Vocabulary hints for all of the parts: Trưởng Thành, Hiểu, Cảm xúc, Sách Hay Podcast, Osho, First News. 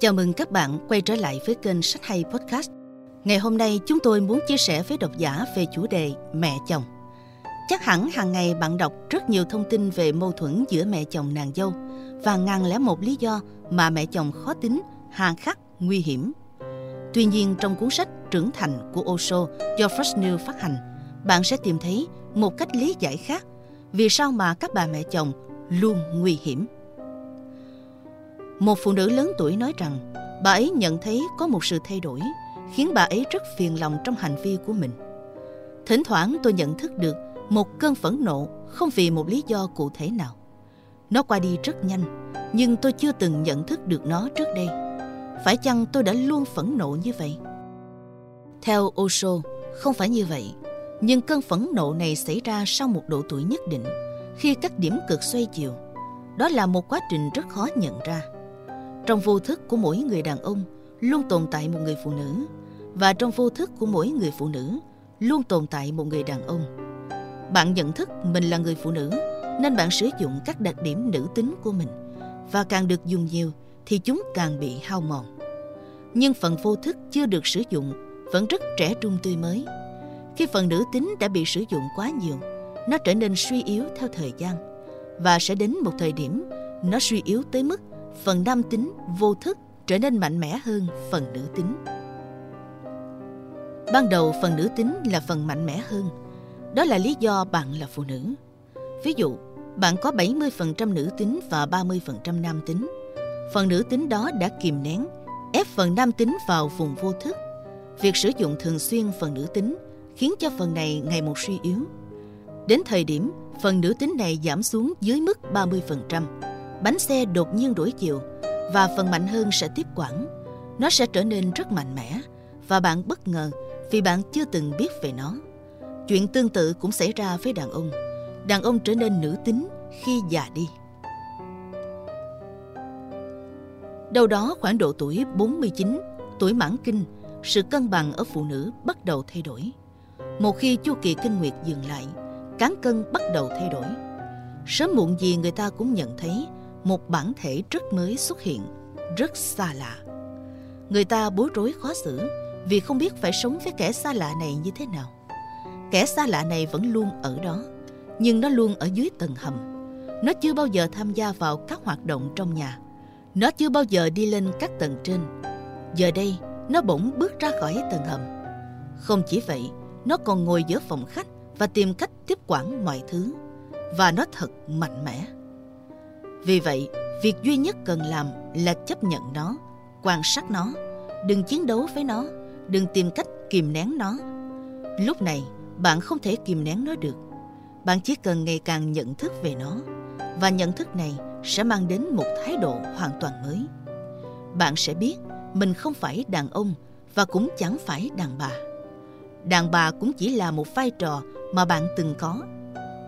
Chào mừng các bạn quay trở lại với kênh Sách Hay Podcast. Ngày hôm nay chúng tôi muốn chia sẻ với độc giả về chủ đề mẹ chồng. Chắc hẳn hàng ngày bạn đọc rất nhiều thông tin về mâu thuẫn giữa mẹ chồng nàng dâu và 1001 lý do mà mẹ chồng khó tính, hà khắc, nguy hiểm. Tuy nhiên, trong cuốn sách Trưởng Thành của Osho do First News phát hành, bạn sẽ tìm thấy một cách lý giải khác vì sao mà các bà mẹ chồng luôn nguy hiểm. Một phụ nữ lớn tuổi nói rằng bà ấy nhận thấy có một sự thay đổi khiến bà ấy rất phiền lòng trong hành vi của mình. Thỉnh thoảng tôi nhận thức được một cơn phẫn nộ không vì một lý do cụ thể nào. Nó qua đi rất nhanh, nhưng tôi chưa từng nhận thức được nó trước đây. Phải chăng tôi đã luôn phẫn nộ như vậy? Theo Osho, không phải như vậy. Nhưng cơn phẫn nộ này xảy ra sau một độ tuổi nhất định, khi các điểm cực xoay chiều. Đó là một quá trình rất khó nhận ra. Trong vô thức của mỗi người đàn ông luôn tồn tại một người phụ nữ, và trong vô thức của mỗi người phụ nữ luôn tồn tại một người đàn ông. Bạn nhận thức mình là người phụ nữ, nên bạn sử dụng các đặc điểm nữ tính của mình, và càng được dùng nhiều thì chúng càng bị hao mòn. Nhưng phần vô thức chưa được sử dụng vẫn rất trẻ trung tươi mới. Khi phần nữ tính đã bị sử dụng quá nhiều, nó trở nên suy yếu theo thời gian, và sẽ đến một thời điểm nó suy yếu tới mức phần nam tính vô thức trở nên mạnh mẽ hơn phần nữ tính. Ban đầu phần nữ tính là phần mạnh mẽ hơn. Đó là lý do bạn là phụ nữ. Ví dụ, bạn có 70% nữ tính và 30% nam tính. Phần nữ tính đó đã kìm nén, ép phần nam tính vào vùng vô thức. Việc sử dụng thường xuyên phần nữ tính khiến cho phần này ngày một suy yếu. Đến thời điểm phần nữ tính này giảm xuống dưới mức 30%, bánh xe đột nhiên đổi chiều và phần mạnh hơn sẽ tiếp quản. Nó sẽ trở nên rất mạnh mẽ và bạn bất ngờ vì bạn chưa từng biết về nó. Chuyện tương tự cũng xảy ra với đàn ông. Đàn ông trở nên nữ tính khi già đi. Đâu đó khoảng độ tuổi 49, tuổi mãn kinh, sự cân bằng ở phụ nữ bắt đầu thay đổi. Một khi chu kỳ kinh nguyệt dừng lại, cán cân bắt đầu thay đổi. Sớm muộn gì người ta cũng nhận thấy một bản thể rất mới xuất hiện, rất xa lạ. Người ta bối rối khó xử vì không biết phải sống với kẻ xa lạ này như thế nào. Kẻ xa lạ này vẫn luôn ở đó, nhưng nó luôn ở dưới tầng hầm. Nó chưa bao giờ tham gia vào các hoạt động trong nhà. Nó chưa bao giờ đi lên các tầng trên. Giờ đây, nó bỗng bước ra khỏi tầng hầm. Không chỉ vậy, nó còn ngồi giữa phòng khách và tìm cách tiếp quản mọi thứ. Và nó thật mạnh mẽ. Vì vậy, việc duy nhất cần làm là chấp nhận nó, quan sát nó, đừng chiến đấu với nó, đừng tìm cách kìm nén nó. Lúc này, bạn không thể kìm nén nó được. Bạn chỉ cần ngày càng nhận thức về nó. Và nhận thức này sẽ mang đến một thái độ hoàn toàn mới. Bạn sẽ biết mình không phải đàn ông và cũng chẳng phải đàn bà. Đàn bà cũng chỉ là một vai trò mà bạn từng có.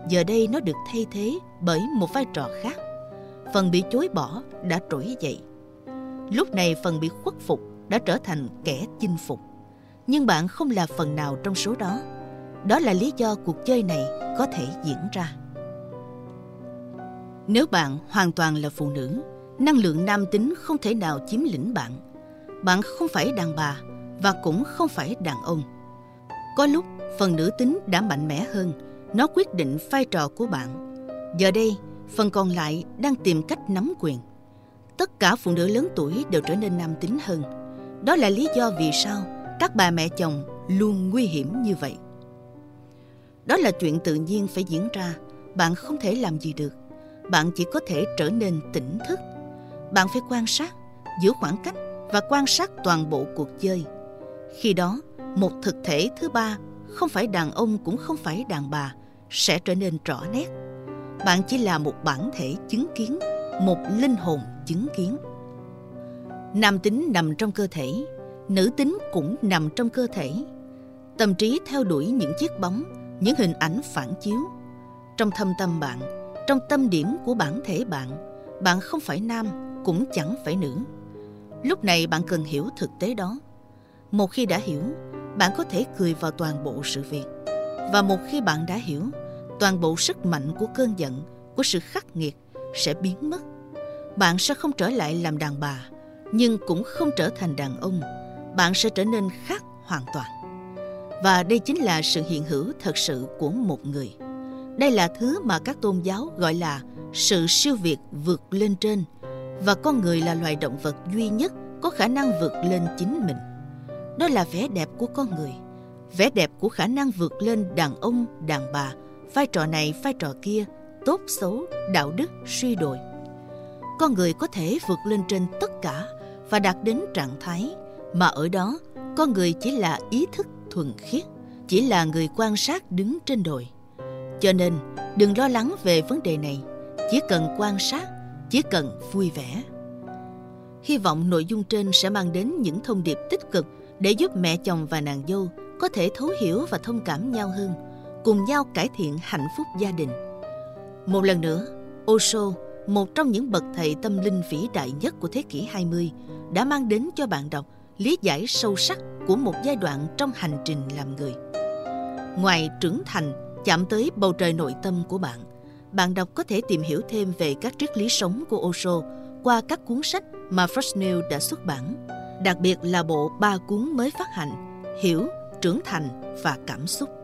Giờ đây nó được thay thế bởi một vai trò khác. Phần bị chối bỏ đã trỗi dậy. Lúc này phần bị khuất phục đã trở thành kẻ chinh phục. Nhưng bạn không là phần nào trong số đó. Đó là lý do cuộc chơi này có thể diễn ra. Nếu bạn hoàn toàn là phụ nữ, năng lượng nam tính không thể nào chiếm lĩnh bạn. Bạn không phải đàn bà và cũng không phải đàn ông. Có lúc phần nữ tính đã mạnh mẽ hơn, nó quyết định vai trò của bạn. Giờ đây, phần còn lại đang tìm cách nắm quyền. Tất cả phụ nữ lớn tuổi đều trở nên nam tính hơn. Đó là lý do vì sao các bà mẹ chồng luôn nguy hiểm như vậy. Đó là chuyện tự nhiên phải diễn ra, bạn không thể làm gì được. Bạn chỉ có thể trở nên tỉnh thức. Bạn phải quan sát, giữ khoảng cách và quan sát toàn bộ cuộc chơi. Khi đó, một thực thể thứ ba, không phải đàn ông cũng không phải đàn bà, sẽ trở nên rõ nét. Bạn chỉ là một bản thể chứng kiến, một linh hồn chứng kiến. Nam tính nằm trong cơ thể, nữ tính cũng nằm trong cơ thể. Tâm trí theo đuổi những chiếc bóng, những hình ảnh phản chiếu. Trong thâm tâm bạn, trong tâm điểm của bản thể bạn, bạn không phải nam, cũng chẳng phải nữ. Lúc này bạn cần hiểu thực tế đó. Một khi đã hiểu, bạn có thể cười vào toàn bộ sự việc. Và một khi bạn đã hiểu, toàn bộ sức mạnh của cơn giận, của sự khắc nghiệt sẽ biến mất. Bạn sẽ không trở lại làm đàn bà. nhưng cũng không trở thành đàn ông, bạn sẽ trở nên khác hoàn toàn. Và đây chính là sự hiện hữu thật sự của một người. Đây là thứ mà các tôn giáo gọi là sự siêu việt vượt lên trên, và con người là loài động vật duy nhất có khả năng vượt lên chính mình. Đó là vẻ đẹp của con người, vẻ đẹp của khả năng vượt lên đàn ông, đàn bà, vai trò này, vai trò kia, tốt xấu, đạo đức, suy đồi. Con người có thể vượt lên trên tất cả và đạt đến trạng thái mà ở đó con người chỉ là ý thức thuần khiết, chỉ là người quan sát đứng trên đồi. Cho nên đừng lo lắng về vấn đề này, chỉ cần quan sát, chỉ cần vui vẻ. Hy vọng nội dung trên sẽ mang đến những thông điệp tích cực để giúp mẹ chồng và nàng dâu có thể thấu hiểu và thông cảm nhau hơn, cùng nhau cải thiện hạnh phúc gia đình. Một lần nữa, Osho, một trong những bậc thầy tâm linh vĩ đại nhất của thế kỷ 20, đã mang đến cho bạn đọc lý giải sâu sắc của một giai đoạn trong hành trình làm người. Ngoài trưởng thành, chạm tới bầu trời nội tâm của bạn, bạn đọc có thể tìm hiểu thêm về các triết lý sống của Osho qua các cuốn sách mà First News đã xuất bản, đặc biệt là bộ 3 cuốn mới phát hành, Hiểu, Trưởng Thành và Cảm Xúc.